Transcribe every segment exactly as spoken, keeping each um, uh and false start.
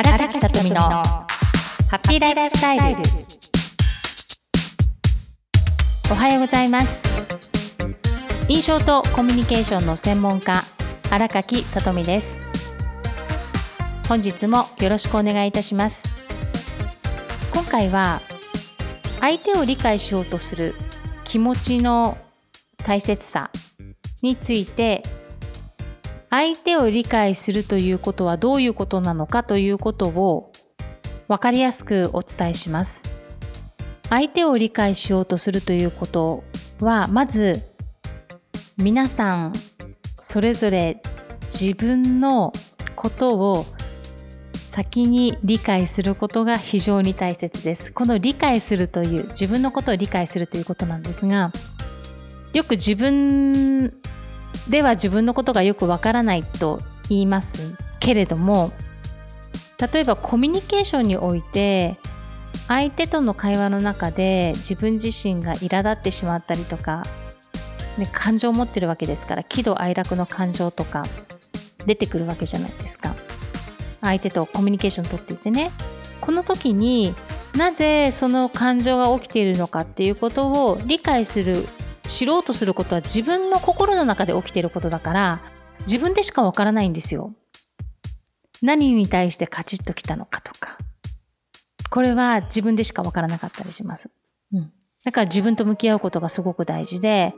荒垣さとみのハッピーライフスタイル。おはようございます。印象とコミュニケーションの専門家、荒垣さとみです。本日もよろしくお願いいたします。今回は相手を理解しようとする気持ちの大切さについて、相手を理解するということはどういうことなのかということを分かりやすくお伝えします。相手を理解しようとするということは、まず皆さんそれぞれ自分のことを先に理解することが非常に大切です。この理解するという、自分のことを理解するということなんですが、よく自分では自分のことがよくわからないと言いますけれども、例えばコミュニケーションにおいて相手との会話の中で自分自身が苛立ってしまったりとか、ね、感情を持ってるわけですから、喜怒哀楽の感情とか出てくるわけじゃないですか。相手とコミュニケーションを取っていてね、この時になぜその感情が起きているのかっていうことを理解する、知ろうとすることは自分の心の中で起きていることだから、自分でしかわからないんですよ。何に対してカチッときたのかとか、これは自分でしかわからなかったりします、うん、だから自分と向き合うことがすごく大事で、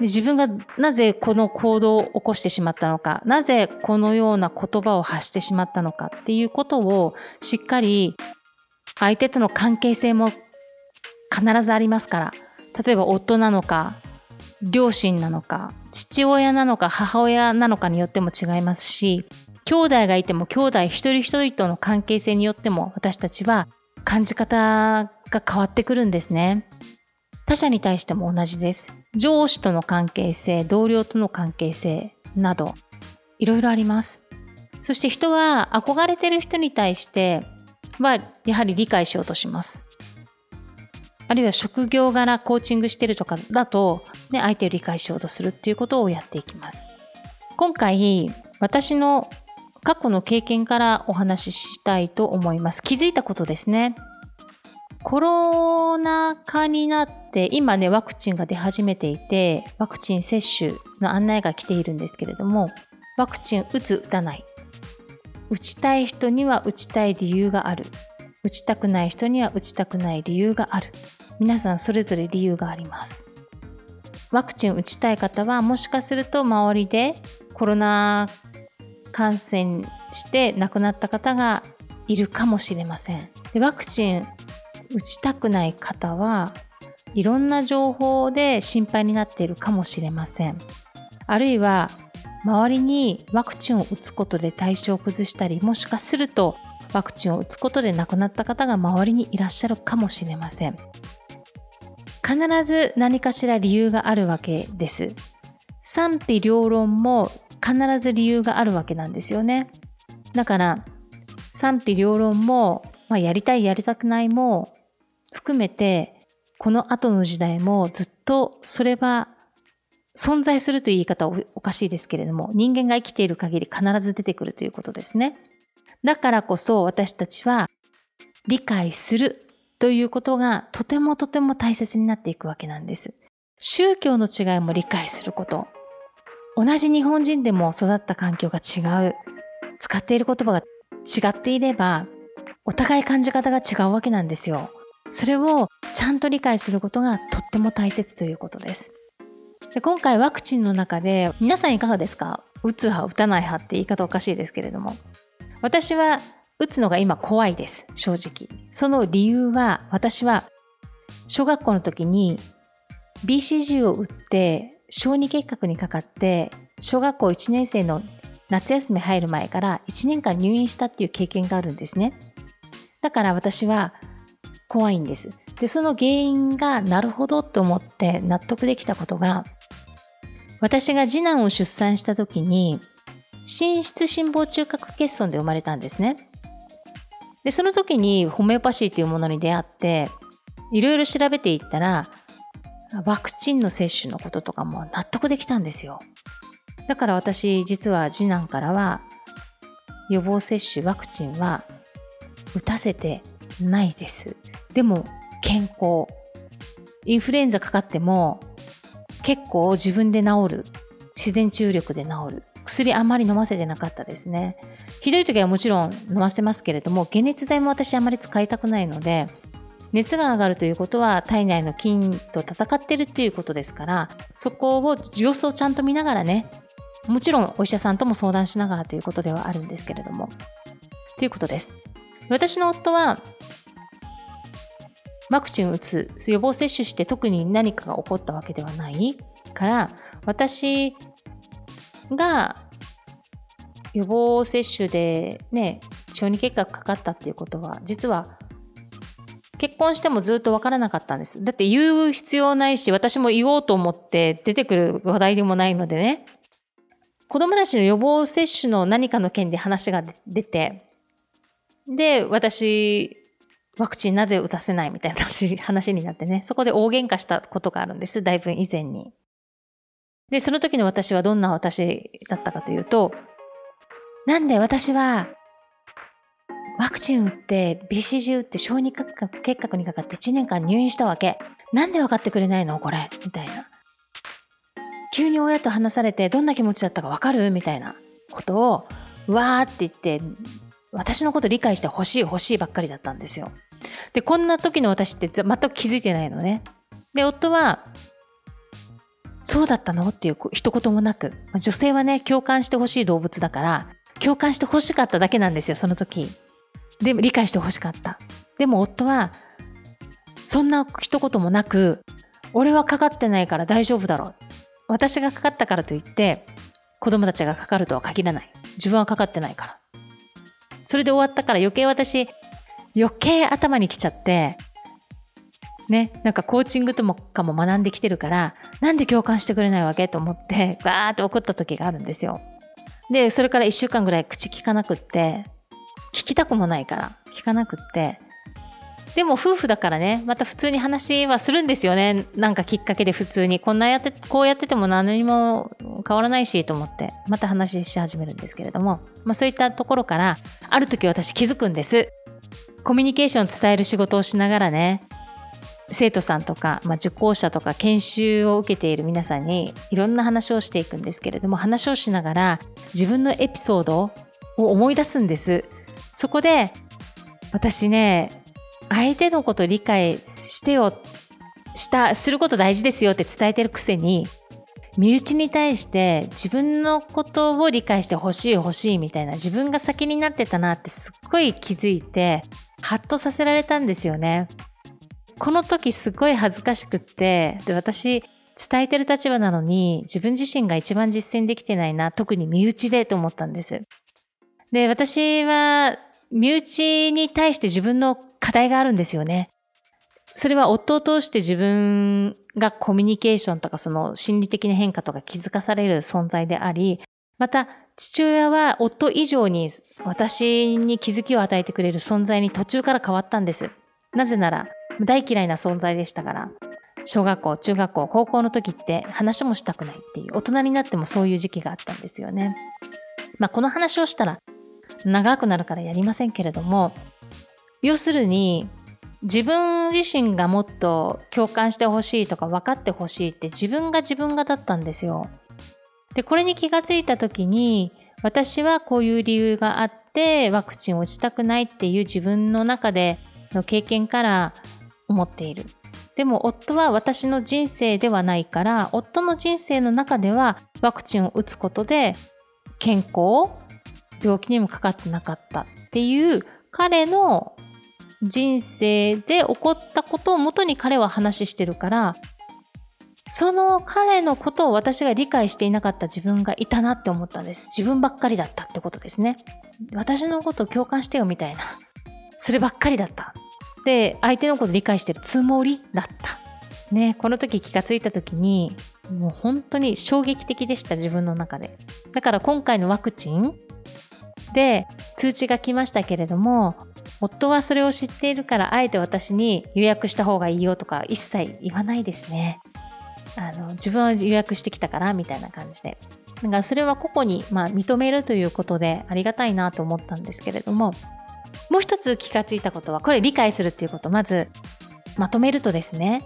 自分がなぜこの行動を起こしてしまったのか、なぜこのような言葉を発してしまったのかっていうことをしっかり、相手との関係性も必ずありますから、例えば夫なのか両親なのか父親なのか母親なのかによっても違いますし、兄弟がいても兄弟一人一人との関係性によっても私たちは感じ方が変わってくるんですね。他者に対しても同じです。上司との関係性、同僚との関係性などいろいろあります。そして人は憧れてる人に対してはやはり理解しようとします。あるいは職業柄コーチングしてるとかだと、ね、相手を理解しようとするっていうことをやっていきます。今回私の過去の経験からお話ししたいと思います。気づいたことですね。コロナ禍になって今ね、ワクチンが出始めていて、ワクチン接種の案内が来ているんですけれども、ワクチン打つ打たない、打ちたい人には打ちたい理由がある、打ちたくない人には打ちたくない理由がある。皆さんそれぞれ理由があります。ワクチン打ちたい方は、もしかすると周りでコロナ感染して亡くなった方がいるかもしれません。で、ワクチン打ちたくない方はいろんな情報で心配になっているかもしれません。あるいは周りにワクチンを打つことで体調を崩したり、もしかするとワクチンを打つことで亡くなった方が周りにいらっしゃるかもしれません。必ず何かしら理由があるわけです。賛否両論も必ず理由があるわけなんですよね。だから賛否両論も、まあ、やりたいやりたくないも含めて、この後の時代もずっとそれは存在するという言い方はおかしいですけれども、人間が生きている限り必ず出てくるということですね。だからこそ私たちは理解するということがとてもとても大切になっていくわけなんです。宗教の違いも理解すること。同じ日本人でも育った環境が違う。使っている言葉が違っていれば、お互い感じ方が違うわけなんですよ。それをちゃんと理解することがとっても大切ということです。で、今回ワクチンの中で皆さんいかがですか？打つ派、打たない派って言い方おかしいですけれども。私は打つのが今怖いです、正直。その理由は、私は小学校の時に ビーシージー を打って小児結核にかかって、小学校いちねん生の夏休み入る前からいちねんかん入院したっていう経験があるんですね。だから私は怖いんです。で、その原因がなるほどと思って納得できたことが、私が次男を出産した時に心室心房中隔欠損で生まれたんですね。で、その時にホメオパシーというものに出会って、いろいろ調べていったら、ワクチンの接種のこととかも納得できたんですよ。だから私、実は次男からは予防接種、ワクチンは打たせてないです。でも健康、インフルエンザかかっても結構自分で治る、自然治癒力で治る、薬あんまり飲ませてなかったですね。ひどい時はもちろん飲ませてますけれども、解熱剤も私あまり使いたくないので、熱が上がるということは体内の菌と戦っているということですから、そこを様子をちゃんと見ながらね、もちろんお医者さんとも相談しながらということではあるんですけれども、ということです。私の夫はワクチン打つ、予防接種して特に何かが起こったわけではないから、私が予防接種でね、小児結核かかったっていうことは、実は結婚してもずっと分からなかったんです。だって言う必要ないし、私も言おうと思って出てくる話題でもないのでね。子供たちの予防接種の何かの件で話が出て、で私ワクチンなぜ打たせないみたいな話になってね、そこで大喧嘩したことがあるんです、だいぶ以前に。でその時の私はどんな私だったかというと、なんで私はワクチン打って ビーシージー 打って小児結核にかかっていちねんかん入院したわけ、なんで分かってくれないのこれみたいな、急に親と話されてどんな気持ちだったか分かるみたいなことをわーって言って、私のこと理解してほしいほしいばっかりだったんですよ。でこんな時の私って全く気づいてないのね。で夫はそうだったのっていう一言もなく、女性はね共感してほしい動物だから共感してほしかっただけなんですよ、その時。で理解してほしかった。でも夫はそんな一言もなく、俺はかかってないから大丈夫だろう、私がかかったからといって子供たちがかかるとは限らない、自分はかかってないから、それで終わったから余計私余計頭にきちゃってね、なんかコーチングともかも学んできてるから、なんで共感してくれないわけと思ってバーって怒った時があるんですよ。でそれからいっしゅうかんぐらい口聞かなくって、聞きたくもないから聞かなくって、でも夫婦だからね、また普通に話はするんですよね、なんかきっかけで。普通にこんなやってこうやってても何も変わらないしと思ってまた話し始めるんですけれども、まあ、そういったところからある時私気づくんです。コミュニケーションを伝える仕事をしながらね、生徒さんとか、まあ、受講者とか研修を受けている皆さんにいろんな話をしていくんですけれども、話をしながら自分のエピソードを思い出すんです。そこで私ね、相手のこと理解してよしたすること大事ですよって伝えてるくせに、身内に対して自分のことを理解してほしいほしいみたいな、自分が先になってたなってすっごい気づいて、ハッとさせられたんですよね。この時すごい恥ずかしくって、で私伝えてる立場なのに自分自身が一番実践できてないな、特に身内でと思ったんです。で私は身内に対して自分の課題があるんですよね。それは夫を通して自分がコミュニケーションとかその心理的な変化とか気づかされる存在であり、また父親は夫以上に私に気づきを与えてくれる存在に途中から変わったんです。なぜなら大嫌いな存在でしたから、小学校、中学校、高校の時って話もしたくないっていう、大人になってもそういう時期があったんですよね。まあこの話をしたら長くなるからやりませんけれども、要するに自分自身がもっと共感してほしいとか分かってほしいって自分が自分がだったんですよ。でこれに気がついた時に、私はこういう理由があってワクチンを打ちたくないっていう自分の中での経験から思っている。でも夫は私の人生ではないから、夫の人生の中ではワクチンを打つことで健康、病気にもかかってなかったっていう彼の人生で起こったことを元に彼は話してるから、その彼のことを私が理解していなかった自分がいたなって思ったんです。自分ばっかりだったってことですね。私のことを共感してよみたいな、そればっかりだった。で相手のこと理解してるつもりだった、ね、この時気がついた時にもう本当に衝撃的でした、自分の中で。だから今回のワクチンで通知が来ましたけれども、夫はそれを知っているからあえて私に予約した方がいいよとか一切言わないですね。あの自分は予約してきたからみたいな感じで、だからそれは個々に、まあ、認めるということでありがたいなと思ったんですけれども、もう一つ気がついたことは、これ理解するっていうこと。まずまとめるとですね、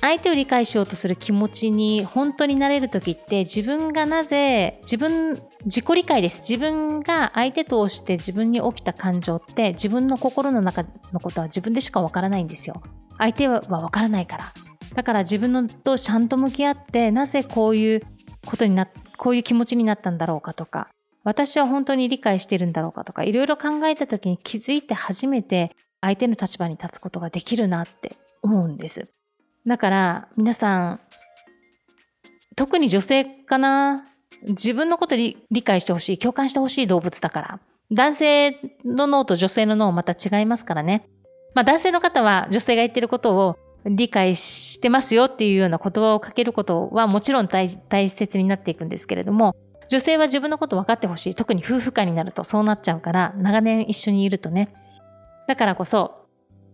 相手を理解しようとする気持ちに本当になれるときって、自分がなぜ自分自己理解です。自分が相手として自分に起きた感情って、自分の心の中のことは自分でしかわからないんですよ。相手はわからないから。だから自分のとちゃんと向き合って、なぜこういうことになこういう気持ちになったんだろうかとか、私は本当に理解しているんだろうかとか、いろいろ考えたときに気づいて初めて相手の立場に立つことができるなって思うんです。だから皆さん、特に女性かな、自分のこと理解してほしい、共感してほしい動物だから。男性の脳と女性の脳また違いますからね。まあ男性の方は女性が言ってることを理解してますよっていうような言葉をかけることはもちろん 大, 大切になっていくんですけれども、女性は自分のこと分かってほしい。特に夫婦間になるとそうなっちゃうから、長年一緒にいるとね。だからこそ、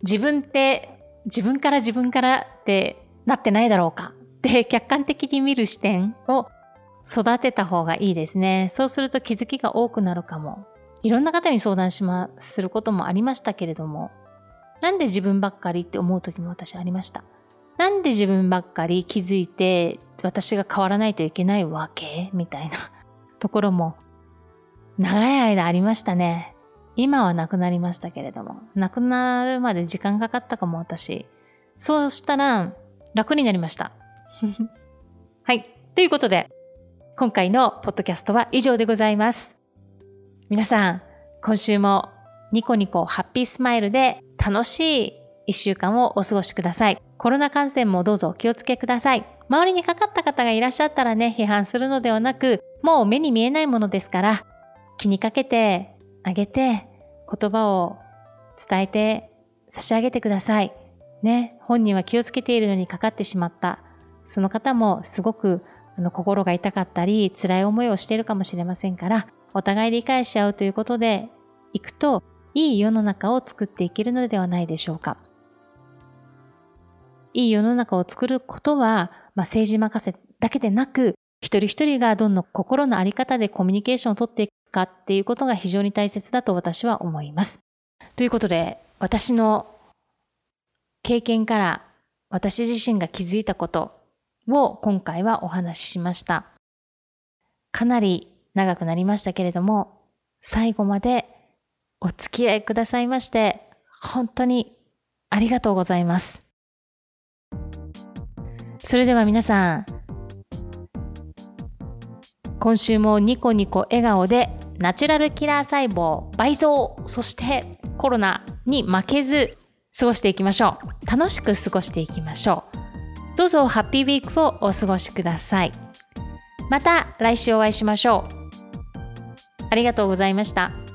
自分って自分から自分からってなってないだろうかって客観的に見る視点を育てた方がいいですね。そうすると気づきが多くなるかも。いろんな方に相談しま、することもありましたけれども、なんで自分ばっかりって思う時も私ありました。なんで自分ばっかり気づいて私が変わらないといけないわけみたいなところも長い間ありましたね。今はなくなりましたけれども、なくなるまで時間かかったかも私。そうしたら楽になりました。はい、ということで今回のポッドキャストは以上でございます。皆さん、今週もニコニコハッピースマイルで楽しい一週間をお過ごしください。コロナ感染もどうぞお気をつけください。周りにかかった方がいらっしゃったらね、批判するのではなく、もう目に見えないものですから気にかけてあげて、言葉を伝えて差し上げてくださいね。本人は気をつけているのにかかってしまった、その方もすごくあの心が痛かったり辛い思いをしているかもしれませんから、お互い理解し合うということでいくと、いい世の中を作っていけるのではないでしょうか。いい世の中を作ることは、まあ、政治任せだけでなく、一人一人がどんな心の在り方でコミュニケーションをとっていくかっていうことが非常に大切だと私は思います。ということで、私の経験から私自身が気づいたことを今回はお話ししました。かなり長くなりましたけれども、最後までお付き合いくださいまして、本当にありがとうございます。それでは皆さん、今週もニコニコ笑顔でナチュラルキラー細胞倍増、そしてコロナに負けず過ごしていきましょう。楽しく過ごしていきましょう。どうぞハッピーウィークをお過ごしください。また来週お会いしましょう。ありがとうございました。